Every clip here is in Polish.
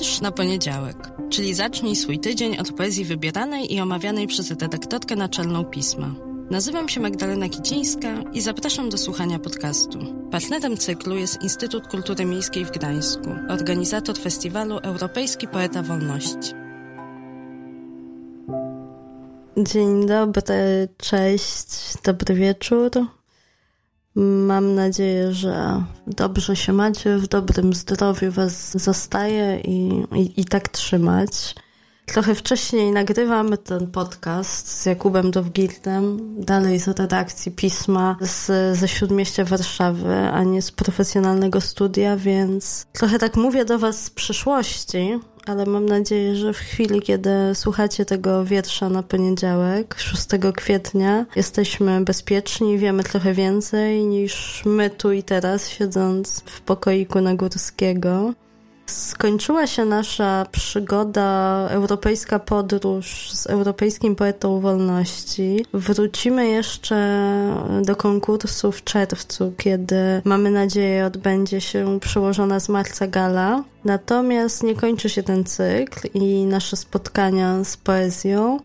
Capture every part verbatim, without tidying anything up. Wiersz na poniedziałek, czyli zacznij swój tydzień od poezji wybieranej i omawianej przez redaktorkę naczelną pisma. Nazywam się Magdalena Kicińska i zapraszam do słuchania podcastu. Partnerem cyklu jest Instytut Kultury Miejskiej w Gdańsku, organizator festiwalu Europejski Poeta Wolności. Dzień dobry, cześć, dobry wieczór. Mam nadzieję, że dobrze się macie, w dobrym zdrowiu was zostaje i, i, i tak trzymać. Trochę wcześniej nagrywamy ten podcast z Jakubem Dowgirdem, dalej z redakcji pisma z, ze Śródmieścia Warszawy, a nie z profesjonalnego studia, więc trochę tak mówię do was z przyszłości, ale mam nadzieję, że w chwili, kiedy słuchacie tego wiersza na poniedziałek, szóstego kwietnia, jesteśmy bezpieczni, wiemy trochę więcej niż my tu i teraz, siedząc w pokoiku na Górskiego. Skończyła się nasza przygoda, europejska podróż z Europejskim Poetą Wolności. Wrócimy jeszcze do konkursu w czerwcu, kiedy, mamy nadzieję, odbędzie się przełożona z marca gala. Natomiast nie kończy się ten cykl i nasze spotkania z poezją.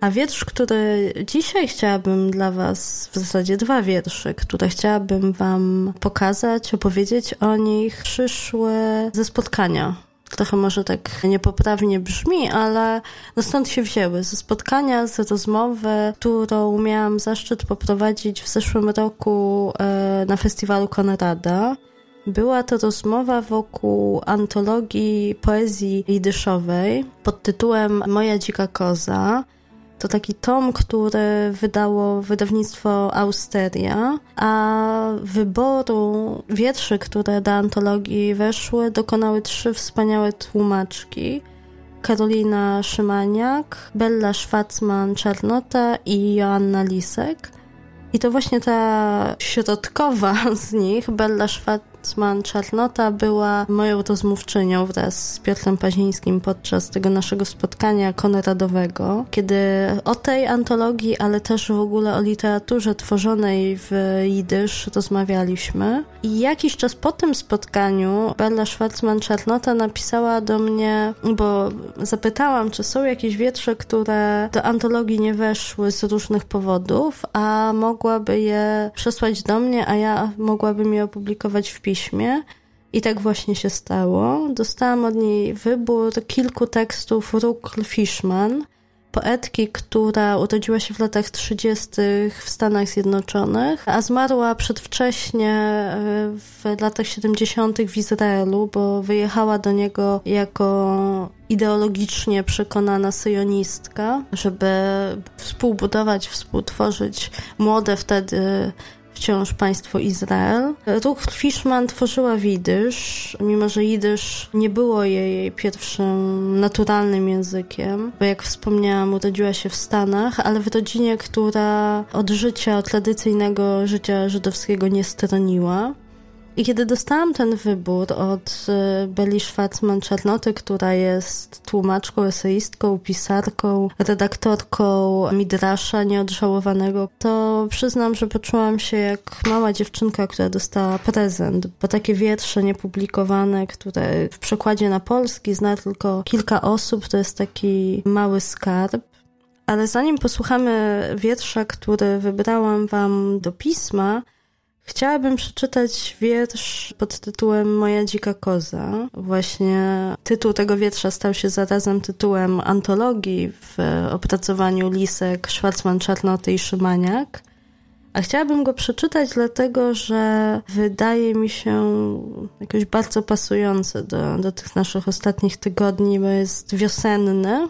A wiersz, który dzisiaj chciałabym dla was, w zasadzie dwa wiersze, które chciałabym wam pokazać, opowiedzieć o nich, przyszły ze spotkania. Trochę może tak niepoprawnie brzmi, ale no stąd się wzięły. Ze spotkania, z rozmowy, którą miałam zaszczyt poprowadzić w zeszłym roku na festiwalu Konrada. Była to rozmowa wokół antologii poezji jidyszowej pod tytułem Moja dzika koza. To taki tom, który wydało wydawnictwo Austeria, a wyboru wierszy, które do antologii weszły, dokonały trzy wspaniałe tłumaczki. Karolina Szymaniak, Bella Szwarcman-Czarnota i Joanna Lisek. I to właśnie ta środkowa z nich, Bella Szwarcman-Czarnota, była moją rozmówczynią wraz z Piotrem Pazińskim podczas tego naszego spotkania konradowego, kiedy o tej antologii, ale też w ogóle o literaturze tworzonej w jidysz rozmawialiśmy. I jakiś czas po tym spotkaniu Bella Szwarcman-Czarnota napisała do mnie, bo zapytałam, czy są jakieś wiersze, które do antologii nie weszły z różnych powodów, a mogłaby je przesłać do mnie, a ja mogłabym je opublikować w piśmie. I tak właśnie się stało. Dostałam od niej wybór kilku tekstów Rukl Fishman, poetki, która urodziła się w latach trzydziestych w Stanach Zjednoczonych, a zmarła przedwcześnie w latach siedemdziesiątych w Izraelu, bo wyjechała do niego jako ideologicznie przekonana syjonistka, żeby współbudować, współtworzyć młode wtedy wciąż państwo Izrael. Rukl Fishman tworzyła w jidysz, mimo że jidysz nie było jej pierwszym naturalnym językiem, bo jak wspomniałam, urodziła się w Stanach, ale w rodzinie, która od życia, od tradycyjnego życia żydowskiego nie stroniła. I kiedy dostałam ten wybór od Belli Szwarcman-Czarnoty, która jest tłumaczką, eseistką, pisarką, redaktorką Midrasza Nieodżałowanego, to przyznam, że poczułam się jak mała dziewczynka, która dostała prezent, bo takie wiersze niepublikowane, które w przekładzie na polski zna tylko kilka osób, to jest taki mały skarb. Ale zanim posłuchamy wiersza, który wybrałam wam do pisma, chciałabym przeczytać wiersz pod tytułem Moja dzika koza. Właśnie tytuł tego wiersza stał się zarazem tytułem antologii w opracowaniu Lisek, Szwarcman-Czarnoty i Szymaniak. A chciałabym go przeczytać dlatego, że wydaje mi się jakoś bardzo pasujący do, do tych naszych ostatnich tygodni, bo jest wiosenny,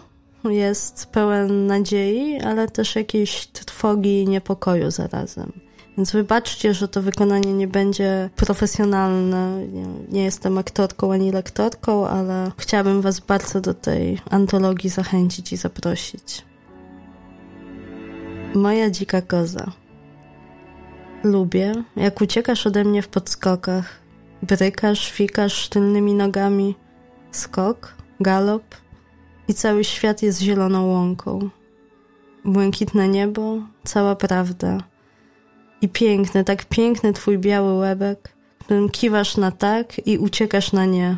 jest pełen nadziei, ale też jakiejś trwogi i niepokoju zarazem. Więc wybaczcie, że to wykonanie nie będzie profesjonalne. Nie, nie jestem aktorką ani lektorką, ale chciałabym was bardzo do tej antologii zachęcić i zaprosić. Moja dzika koza. Lubię, jak uciekasz ode mnie w podskokach. Brykasz, fikasz tylnymi nogami. Skok, galop i cały świat jest zieloną łąką. Błękitne niebo, cała prawda. I piękny, tak piękny twój biały łebek, którym kiwasz na tak i uciekasz na nie.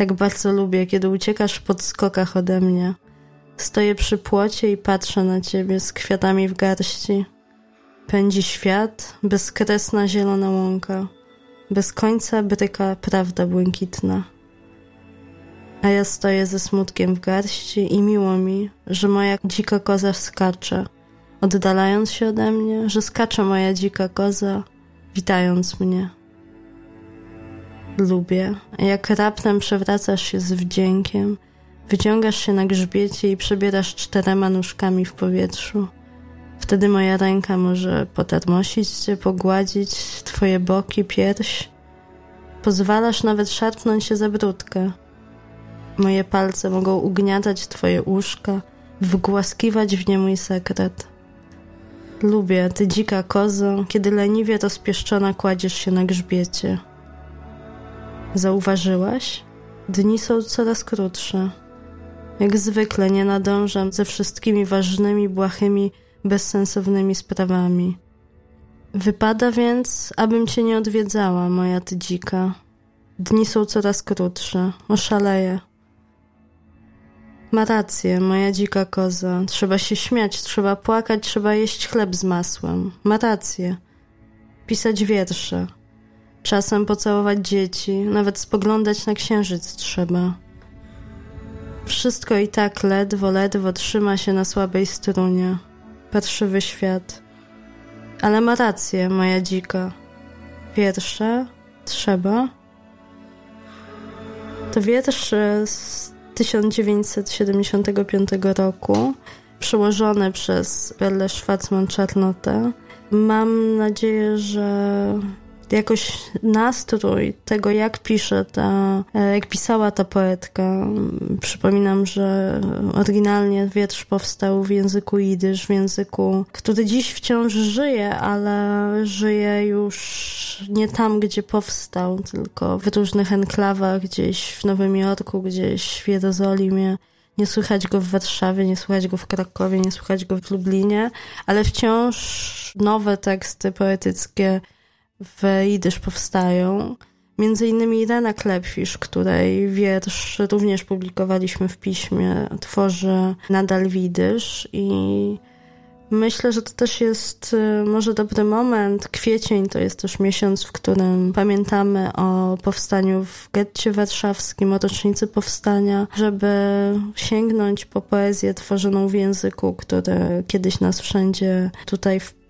tak bardzo lubię, kiedy uciekasz pod skokach ode mnie. Stoję przy płocie i patrzę na ciebie z kwiatami w garści. Pędzi świat, bezkresna zielona łąka. Bez końca bryka prawda błękitna. A ja stoję ze smutkiem w garści i miło mi, że moja dzika koza skacze, oddalając się ode mnie, że skacze moja dzika koza, witając mnie. Lubię, jak raptem przewracasz się z wdziękiem, wyciągasz się na grzbiecie i przebierasz czterema nóżkami w powietrzu. Wtedy moja ręka może potarmosić cię, pogładzić twoje boki, pierś. Pozwalasz nawet szarpnąć się za bródkę. Moje palce mogą ugniatać twoje uszka, wgłaskiwać w nie mój sekret. Lubię, ty dzika kozo, kiedy leniwie rozpieszczona kładziesz się na grzbiecie. Zauważyłaś? Dni są coraz krótsze. Jak zwykle nie nadążam ze wszystkimi ważnymi, błahymi, bezsensownymi sprawami. Wypada więc, abym cię nie odwiedzała, moja ty dzika. Dni są coraz krótsze. Oszaleję. Ma rację, moja dzika koza. Trzeba się śmiać, trzeba płakać, trzeba jeść chleb z masłem. Ma rację. Pisać wiersze. Czasem pocałować dzieci, nawet spoglądać na księżyc trzeba. Wszystko i tak ledwo, ledwo trzyma się na słabej strunie. Parszywy świat. Ale ma rację, moja dzika. Wiersze trzeba. To wiersz z tysiąc dziewięćset siedemdziesiątego piątego roku, przełożony przez Bellę Szwarcman-Czarnotę. Mam nadzieję, że jakoś nastrój tego, jak pisze ta, jak pisała ta poetka. Przypominam, że oryginalnie wiersz powstał w języku jidysz, w języku, który dziś wciąż żyje, ale żyje już nie tam, gdzie powstał, tylko w różnych enklawach, gdzieś w Nowym Jorku, gdzieś w Jerozolimie. Nie słychać go w Warszawie, nie słychać go w Krakowie, nie słychać go w Lublinie, ale wciąż nowe teksty poetyckie w jidysz powstają. Między innymi Rena Klepfisz, której wiersz również publikowaliśmy w Piśmie, tworzy nadal w jidysz i myślę, że to też jest może dobry moment. Kwiecień to jest też miesiąc, w którym pamiętamy o powstaniu w getcie warszawskim, o rocznicy powstania, żeby sięgnąć po poezję tworzoną w języku, który kiedyś nas wszędzie tutaj w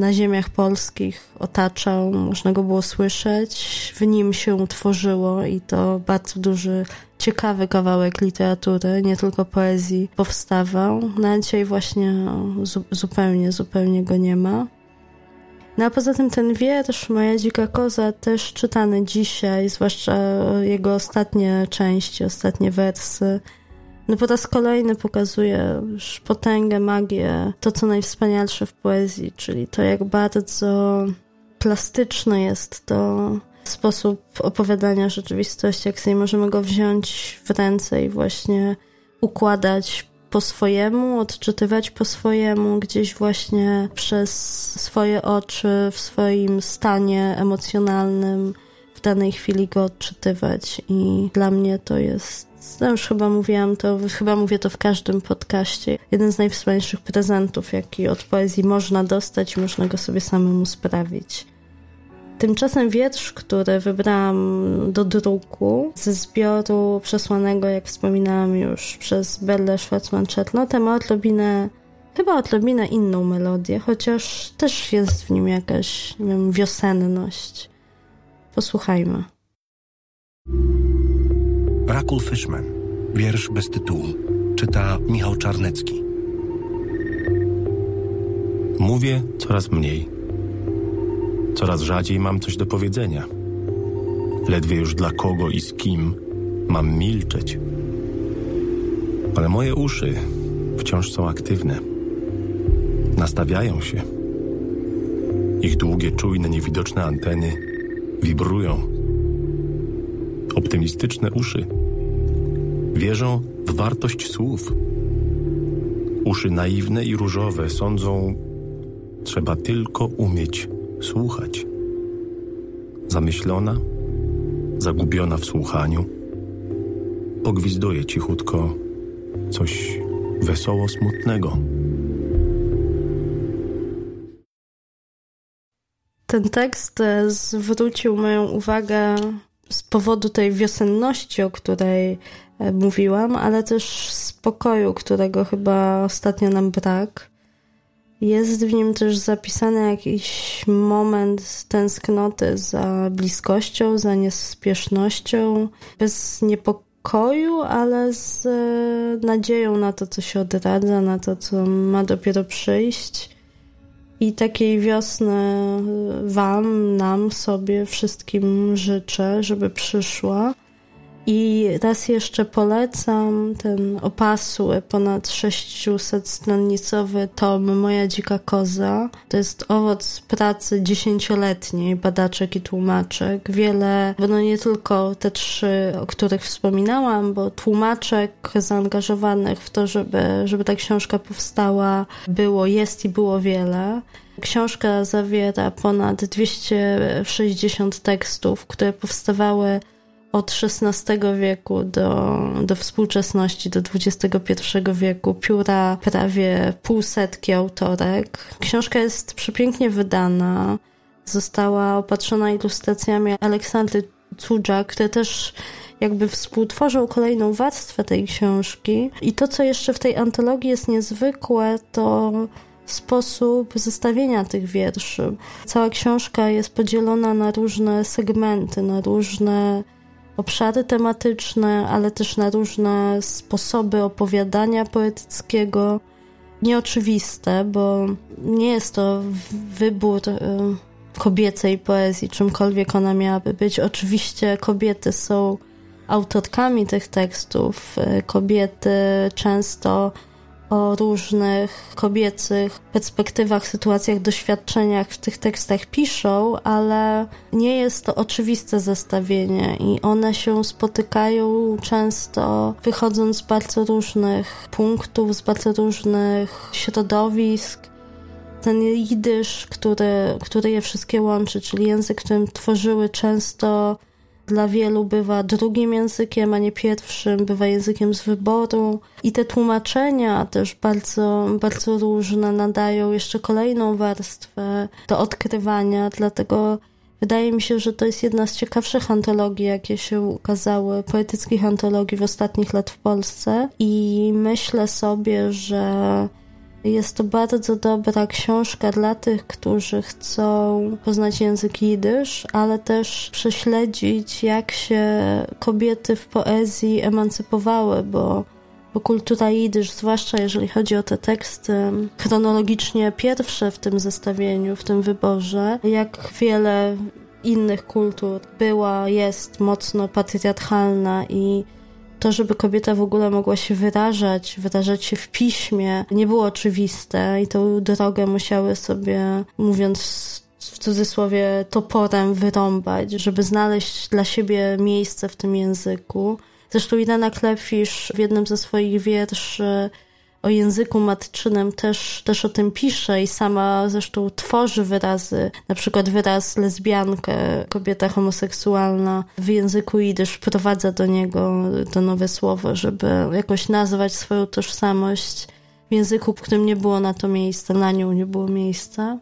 na ziemiach polskich otaczał, można go było słyszeć, w nim się tworzyło i to bardzo duży, ciekawy kawałek literatury, nie tylko poezji, powstawał. Na dzisiaj właśnie zu- zupełnie, zupełnie go nie ma. No a poza tym ten wiersz, Moja dzika koza, też czytany dzisiaj, zwłaszcza jego ostatnie części, ostatnie wersy, no po raz kolejny pokazuje już potęgę, magię, to co najwspanialsze w poezji, czyli to jak bardzo plastyczny jest to sposób opowiadania rzeczywistości, jak sobie możemy go wziąć w ręce i właśnie układać po swojemu, odczytywać po swojemu, gdzieś właśnie przez swoje oczy, w swoim stanie emocjonalnym w danej chwili go odczytywać i dla mnie to jest, no już chyba mówiłam to, chyba mówię to w każdym podcaście. Jeden z najwspanialszych prezentów, jaki od poezji można dostać, można go sobie samemu sprawić. Tymczasem wiersz, który wybrałam do druku ze zbioru przesłanego, jak wspominałam już, przez Bellę Szwarcman-Czarnotę, ma odrobinę, chyba odrobinę inną melodię, chociaż też jest w nim jakaś, nie wiem, wiosenność. Posłuchajmy. Rukl Fishman. Wiersz bez tytułu. Czyta Michał Czarnecki. Mówię coraz mniej. Coraz rzadziej mam coś do powiedzenia. Ledwie już dla kogo i z kim mam milczeć. Ale moje uszy wciąż są aktywne. Nastawiają się. Ich długie, czujne, niewidoczne anteny wibrują. Optymistyczne uszy wierzą w wartość słów. Uszy naiwne i różowe sądzą, trzeba tylko umieć słuchać. Zamyślona, zagubiona w słuchaniu, pogwizduje cichutko coś wesoło smutnego. Ten tekst zwrócił moją uwagę z powodu tej wiosenności, o której mówiłam, ale też spokoju, którego chyba ostatnio nam brak. Jest w nim też zapisany jakiś moment tęsknoty za bliskością, za niespiesznością, bez niepokoju, ale z nadzieją na to, co się odradza, na to, co ma dopiero przyjść. I takiej wiosny wam, nam, sobie, wszystkim życzę, żeby przyszła. I raz jeszcze polecam ten opasły, ponad sześciusetstronicowy tom Moja dzika koza. To jest owoc pracy dziesięcioletniej badaczek i tłumaczek. Wiele, no nie tylko te trzy, o których wspominałam, bo tłumaczek zaangażowanych w to, żeby, żeby ta książka powstała, było, jest i było wiele. Książka zawiera ponad dwieście sześćdziesiąt tekstów, które powstawały od szesnastego wieku do, do współczesności, do dwudziestego pierwszego wieku, pióra prawie półsetki autorek. Książka jest przepięknie wydana, została opatrzona ilustracjami Aleksandry Cudża, które też jakby współtworzą kolejną warstwę tej książki. I to, co jeszcze w tej antologii jest niezwykłe, to sposób zestawienia tych wierszy. Cała książka jest podzielona na różne segmenty, na różne obszary tematyczne, ale też na różne sposoby opowiadania poetyckiego. Nieoczywiste, bo nie jest to wybór kobiecej poezji, czymkolwiek ona miałaby być. Oczywiście kobiety są autorkami tych tekstów. Kobiety często o różnych kobiecych perspektywach, sytuacjach, doświadczeniach w tych tekstach piszą, ale nie jest to oczywiste zestawienie i one się spotykają często wychodząc z bardzo różnych punktów, z bardzo różnych środowisk. Ten jidysz, który, który je wszystkie łączy, czyli język, którym tworzyły, często dla wielu bywa drugim językiem, a nie pierwszym, bywa językiem z wyboru. I te tłumaczenia też bardzo, bardzo różne nadają jeszcze kolejną warstwę do odkrywania, dlatego wydaje mi się, że to jest jedna z ciekawszych antologii, jakie się ukazały, poetyckich antologii w ostatnich lat w Polsce. I myślę sobie, że jest to bardzo dobra książka dla tych, którzy chcą poznać język jidysz, ale też prześledzić, jak się kobiety w poezji emancypowały, bo, bo kultura jidysz, zwłaszcza jeżeli chodzi o te teksty chronologicznie pierwsze w tym zestawieniu, w tym wyborze, jak wiele innych kultur była, jest mocno patriarchalna i to, żeby kobieta w ogóle mogła się wyrażać, wyrażać się w piśmie, nie było oczywiste i tą drogę musiały sobie, mówiąc w cudzysłowie, toporem wyrąbać, żeby znaleźć dla siebie miejsce w tym języku. Zresztą Rena Klepfisz w jednym ze swoich wierszy o języku matczynym też, też o tym pisze i sama zresztą tworzy wyrazy, na przykład wyraz lesbiankę, kobieta homoseksualna w języku jidysz wprowadza do niego to nowe słowo, żeby jakoś nazwać swoją tożsamość w języku, w którym nie było na to miejsca, na nią nie było miejsca.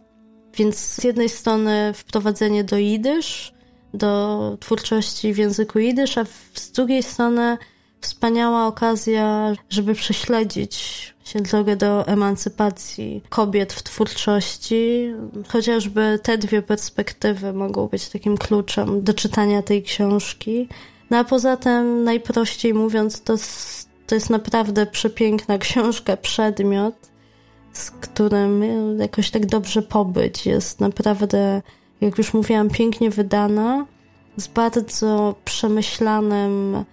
Więc z jednej strony wprowadzenie do jidysz, do twórczości w języku jidysz, a z drugiej strony wspaniała okazja, żeby prześledzić się drogę do emancypacji kobiet w twórczości. Chociażby te dwie perspektywy mogą być takim kluczem do czytania tej książki. No a poza tym, najprościej mówiąc, to, to jest naprawdę przepiękna książka, przedmiot, z którym jakoś tak dobrze pobyć. Jest naprawdę, jak już mówiłam, pięknie wydana, z bardzo przemyślanym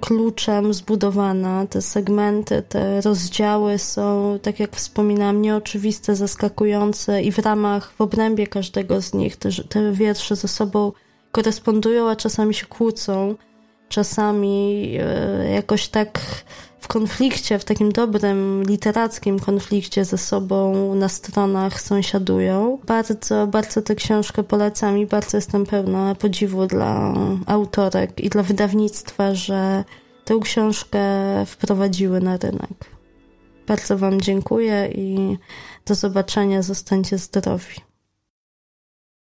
kluczem zbudowana. Te segmenty, te rozdziały są, tak jak wspominałam, nieoczywiste, zaskakujące i w ramach, w obrębie każdego z nich te, te wiersze ze sobą korespondują, a czasami się kłócą, czasami e, jakoś tak w konflikcie, w takim dobrym, literackim konflikcie ze sobą na stronach sąsiadują. Bardzo, bardzo tę książkę polecam i bardzo jestem pełna podziwu dla autorek i dla wydawnictwa, że tę książkę wprowadziły na rynek. Bardzo Wam dziękuję i do zobaczenia. Zostańcie zdrowi.